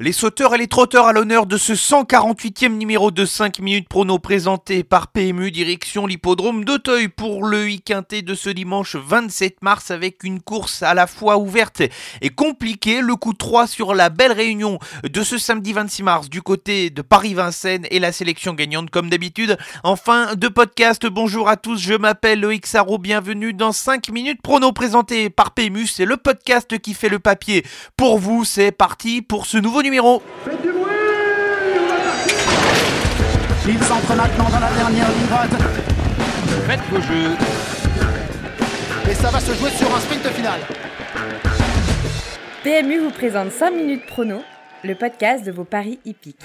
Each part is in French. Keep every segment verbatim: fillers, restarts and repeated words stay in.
Les sauteurs et les trotteurs à l'honneur de ce cent quarante-huitième numéro de cinq minutes prono présenté par P M U direction l'hippodrome d'Auteuil pour le huit quinté de ce dimanche vingt-sept mars avec une course à la fois ouverte et compliquée. Le coup trois sur la belle réunion de ce samedi vingt-six mars du côté de Paris-Vincennes et la sélection gagnante comme d'habitude. En fin de podcast, bonjour à tous, je m'appelle Loïc Sarrault, bienvenue dans cinq minutes prono présenté par P M U. C'est le podcast qui fait le papier pour vous, c'est parti pour ce nouveau numéro. Faites du bruit. Il s'entre maintenant dans la dernière ligne droite. Faites le jeu. Et ça va se jouer sur un sprint final. P M U vous présente cinq minutes prono, le podcast de vos paris hippiques.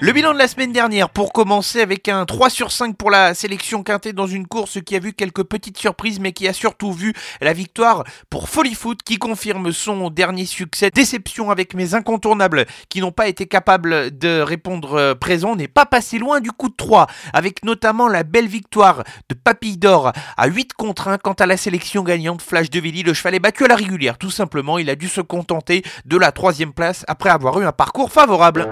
Le bilan de la semaine dernière pour commencer avec un trois sur cinq pour la sélection quintée dans une course qui a vu quelques petites surprises mais qui a surtout vu la victoire pour Follyfoot qui confirme son dernier succès. Déception avec mes incontournables qui n'ont pas été capables de répondre présent, n'est pas passé loin du coup de trois avec notamment la belle victoire de Papille d'Or à huit contre un. Quant à la sélection gagnante Flash de Villy, le cheval est battu à la régulière tout simplement, il a dû se contenter de la troisième place après avoir eu un parcours favorable.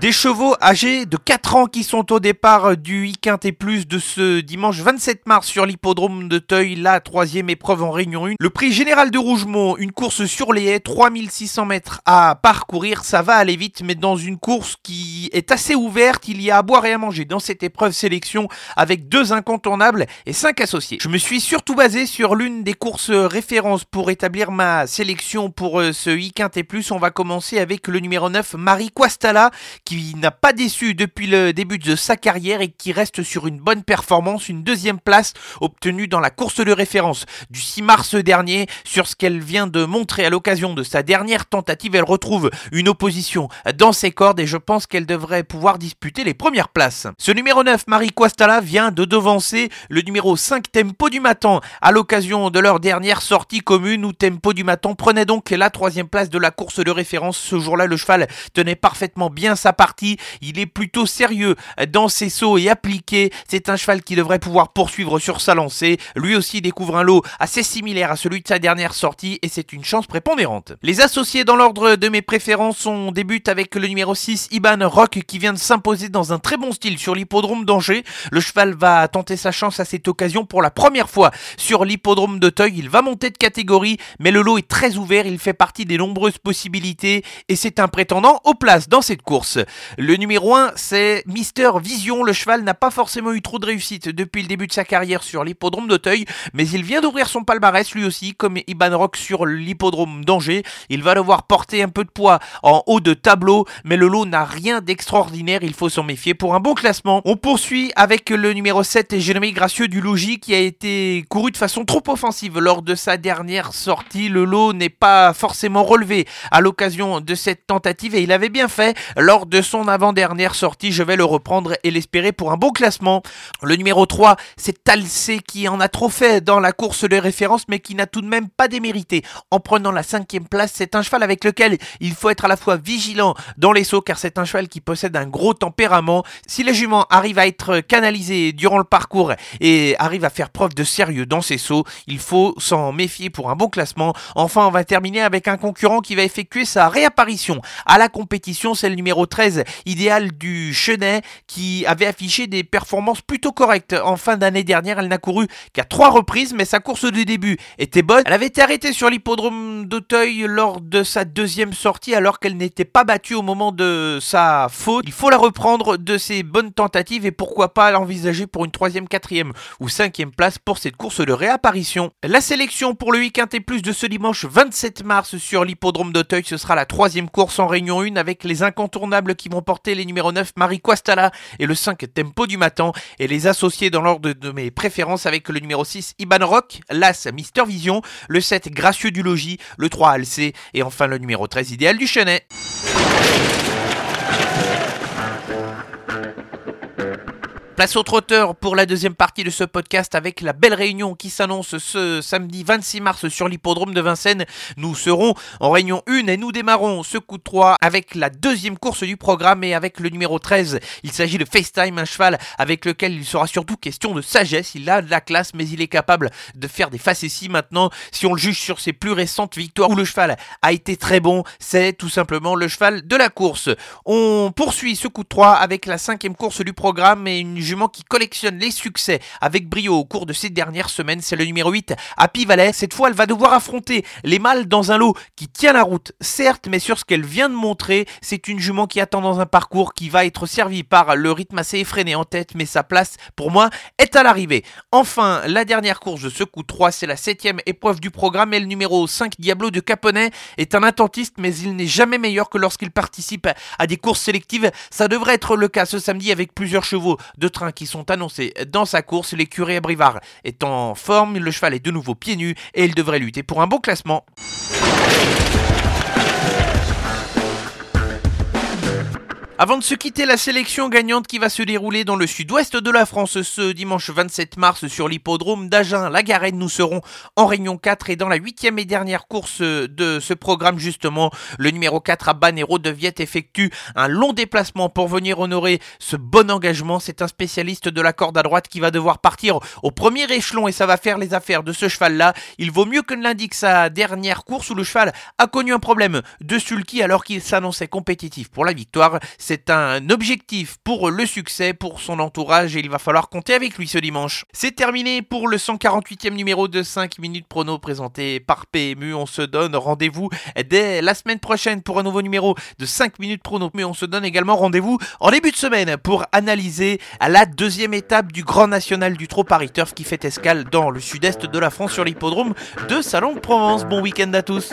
Des chevaux âgés de quatre ans qui sont au départ du week-end et plus de ce dimanche vingt-sept mars sur l'hippodrome de Teuil, la troisième épreuve en Réunion un. Le prix général de Rougemont, une course sur les haies, trois mille six cents mètres à parcourir, ça va aller vite mais dans une course qui est assez ouverte, il y a à boire et à manger dans cette épreuve sélection avec deux incontournables et cinq associés. Je me suis surtout basé sur l'une des courses références pour établir ma sélection pour ce week-end et plus. On va commencer avec le numéro neuf, Marie Kouastala, qui qui n'a pas déçu depuis le début de sa carrière et qui reste sur une bonne performance, une deuxième place obtenue dans la course de référence du six mars dernier. Sur ce qu'elle vient de montrer à l'occasion de sa dernière tentative, elle retrouve une opposition dans ses cordes et je pense qu'elle devrait pouvoir disputer les premières places. Ce numéro neuf, Marie Kouastala, vient de devancer le numéro cinq, Tempo du Matin, à l'occasion de leur dernière sortie commune où Tempo du Matin prenait donc la troisième place de la course de référence. Ce jour-là, le cheval tenait parfaitement bien sa part. Il est plutôt sérieux dans ses sauts et appliqué. C'est un cheval qui devrait pouvoir poursuivre sur sa lancée. Lui aussi découvre un lot assez similaire à celui de sa dernière sortie et c'est une chance prépondérante. Les associés dans l'ordre de mes préférences, on débute avec le numéro six, Iban Rock, qui vient de s'imposer dans un très bon style sur l'hippodrome d'Angers. Le cheval va tenter sa chance à cette occasion pour la première fois sur l'hippodrome d'Auteuil. Il va monter de catégorie mais le lot est très ouvert. Il fait partie des nombreuses possibilités et c'est un prétendant aux places dans cette course. Le numéro un, c'est Mister Vision. Le cheval n'a pas forcément eu trop de réussite depuis le début de sa carrière sur l'hippodrome d'Auteuil, mais il vient d'ouvrir son palmarès lui aussi, comme Iban Rock sur l'hippodrome d'Angers. Il va devoir porter un peu de poids en haut de tableau, mais le lot n'a rien d'extraordinaire, il faut s'en méfier pour un bon classement. On poursuit avec le numéro sept, Jérémy Gracieux du Logis, qui a été couru de façon trop offensive lors de sa dernière sortie. Le lot n'est pas forcément relevé à l'occasion de cette tentative et il avait bien fait lors de son avant-dernière sortie. Je vais le reprendre et l'espérer pour un bon classement. Le numéro trois, c'est Talcé, qui en a trop fait dans la course de référence mais qui n'a tout de même pas démérité en prenant la cinquième place. C'est un cheval avec lequel il faut être à la fois vigilant dans les sauts car c'est un cheval qui possède un gros tempérament. Si les juments arrivent à être canalisés durant le parcours et arrivent à faire preuve de sérieux dans ses sauts, il faut s'en méfier pour un bon classement. Enfin, on va terminer avec un concurrent qui va effectuer sa réapparition à la compétition, c'est le numéro treize, Idéal du Chenet, qui avait affiché des performances plutôt correctes en fin d'année dernière. Elle n'a couru qu'à trois reprises mais sa course de début était bonne. Elle avait été arrêtée sur l'hippodrome d'Auteuil lors de sa deuxième sortie alors qu'elle n'était pas battue au moment de sa faute. Il faut la reprendre de ses bonnes tentatives et pourquoi pas l'envisager pour une troisième, quatrième ou cinquième place pour cette course de réapparition. La sélection pour le week-end et plus de ce dimanche vingt-sept mars sur l'hippodrome d'Auteuil, ce sera la troisième course en Réunion un avec les incontournables qui qui vont porter les numéros neuf, Marie Kouastala, et le cinq, Tempo du Matin, et les associer dans l'ordre de mes préférences avec le numéro six, Iban Rock, l'As, Mister Vision, le sept, Gracieux du Logis, le trois, Alcé, et enfin le numéro treize, Idéal du Chenet. Place au trotteur pour la deuxième partie de ce podcast avec la belle réunion qui s'annonce ce samedi vingt-six mars sur l'hippodrome de Vincennes. Nous serons en réunion un et nous démarrons ce coup de trois avec la deuxième course du programme et avec le numéro treize. Il s'agit de FaceTime, un cheval avec lequel il sera surtout question de sagesse. Il a de la classe mais il est capable de faire des facéties maintenant. Si on le juge sur ses plus récentes victoires où le cheval a été très bon, c'est tout simplement le cheval de la course. On poursuit ce coup de trois avec la cinquième course du programme et une jument qui collectionne les succès avec brio au cours de ces dernières semaines. C'est le numéro huit, Happy Valley. Cette fois, elle va devoir affronter les mâles dans un lot qui tient la route, certes, mais sur ce qu'elle vient de montrer, c'est une jument qui attend dans un parcours qui va être servie par le rythme assez effréné en tête, mais sa place, pour moi, est à l'arrivée. Enfin, la dernière course de ce coup trois, c'est la septième épreuve du programme et le numéro cinq, Diablo de Caponnet, est un attentiste, mais il n'est jamais meilleur que lorsqu'il participe à des courses sélectives. Ça devrait être le cas ce samedi avec plusieurs chevaux de train qui sont annoncés dans sa course. L'écurie Abrivard est en forme, le cheval est de nouveau pieds nus et il devrait lutter pour un bon classement. Avant de se quitter, la sélection gagnante qui va se dérouler dans le sud-ouest de la France ce dimanche vingt-sept mars sur l'hippodrome d'Agen-la-Garenne. Nous serons en réunion quatre et dans la huitième et dernière course de ce programme justement, le numéro quatre à Banero de Viette effectue un long déplacement pour venir honorer ce bon engagement. C'est un spécialiste de la corde à droite qui va devoir partir au premier échelon et ça va faire les affaires de ce cheval-là. Il vaut mieux que ne l'indique sa dernière course où le cheval a connu un problème de sulky alors qu'il s'annonçait compétitif pour la victoire. C'est C'est un objectif pour le succès, pour son entourage et il va falloir compter avec lui ce dimanche. C'est terminé pour le cent quarante-huitième numéro de cinq minutes prono présenté par P M U. On se donne rendez-vous dès la semaine prochaine pour un nouveau numéro de cinq minutes prono. Mais on se donne également rendez-vous en début de semaine pour analyser la deuxième étape du Grand National du Trot Paris Turf qui fait escale dans le sud-est de la France sur l'hippodrome de Salon-de-Provence. Bon week-end à tous.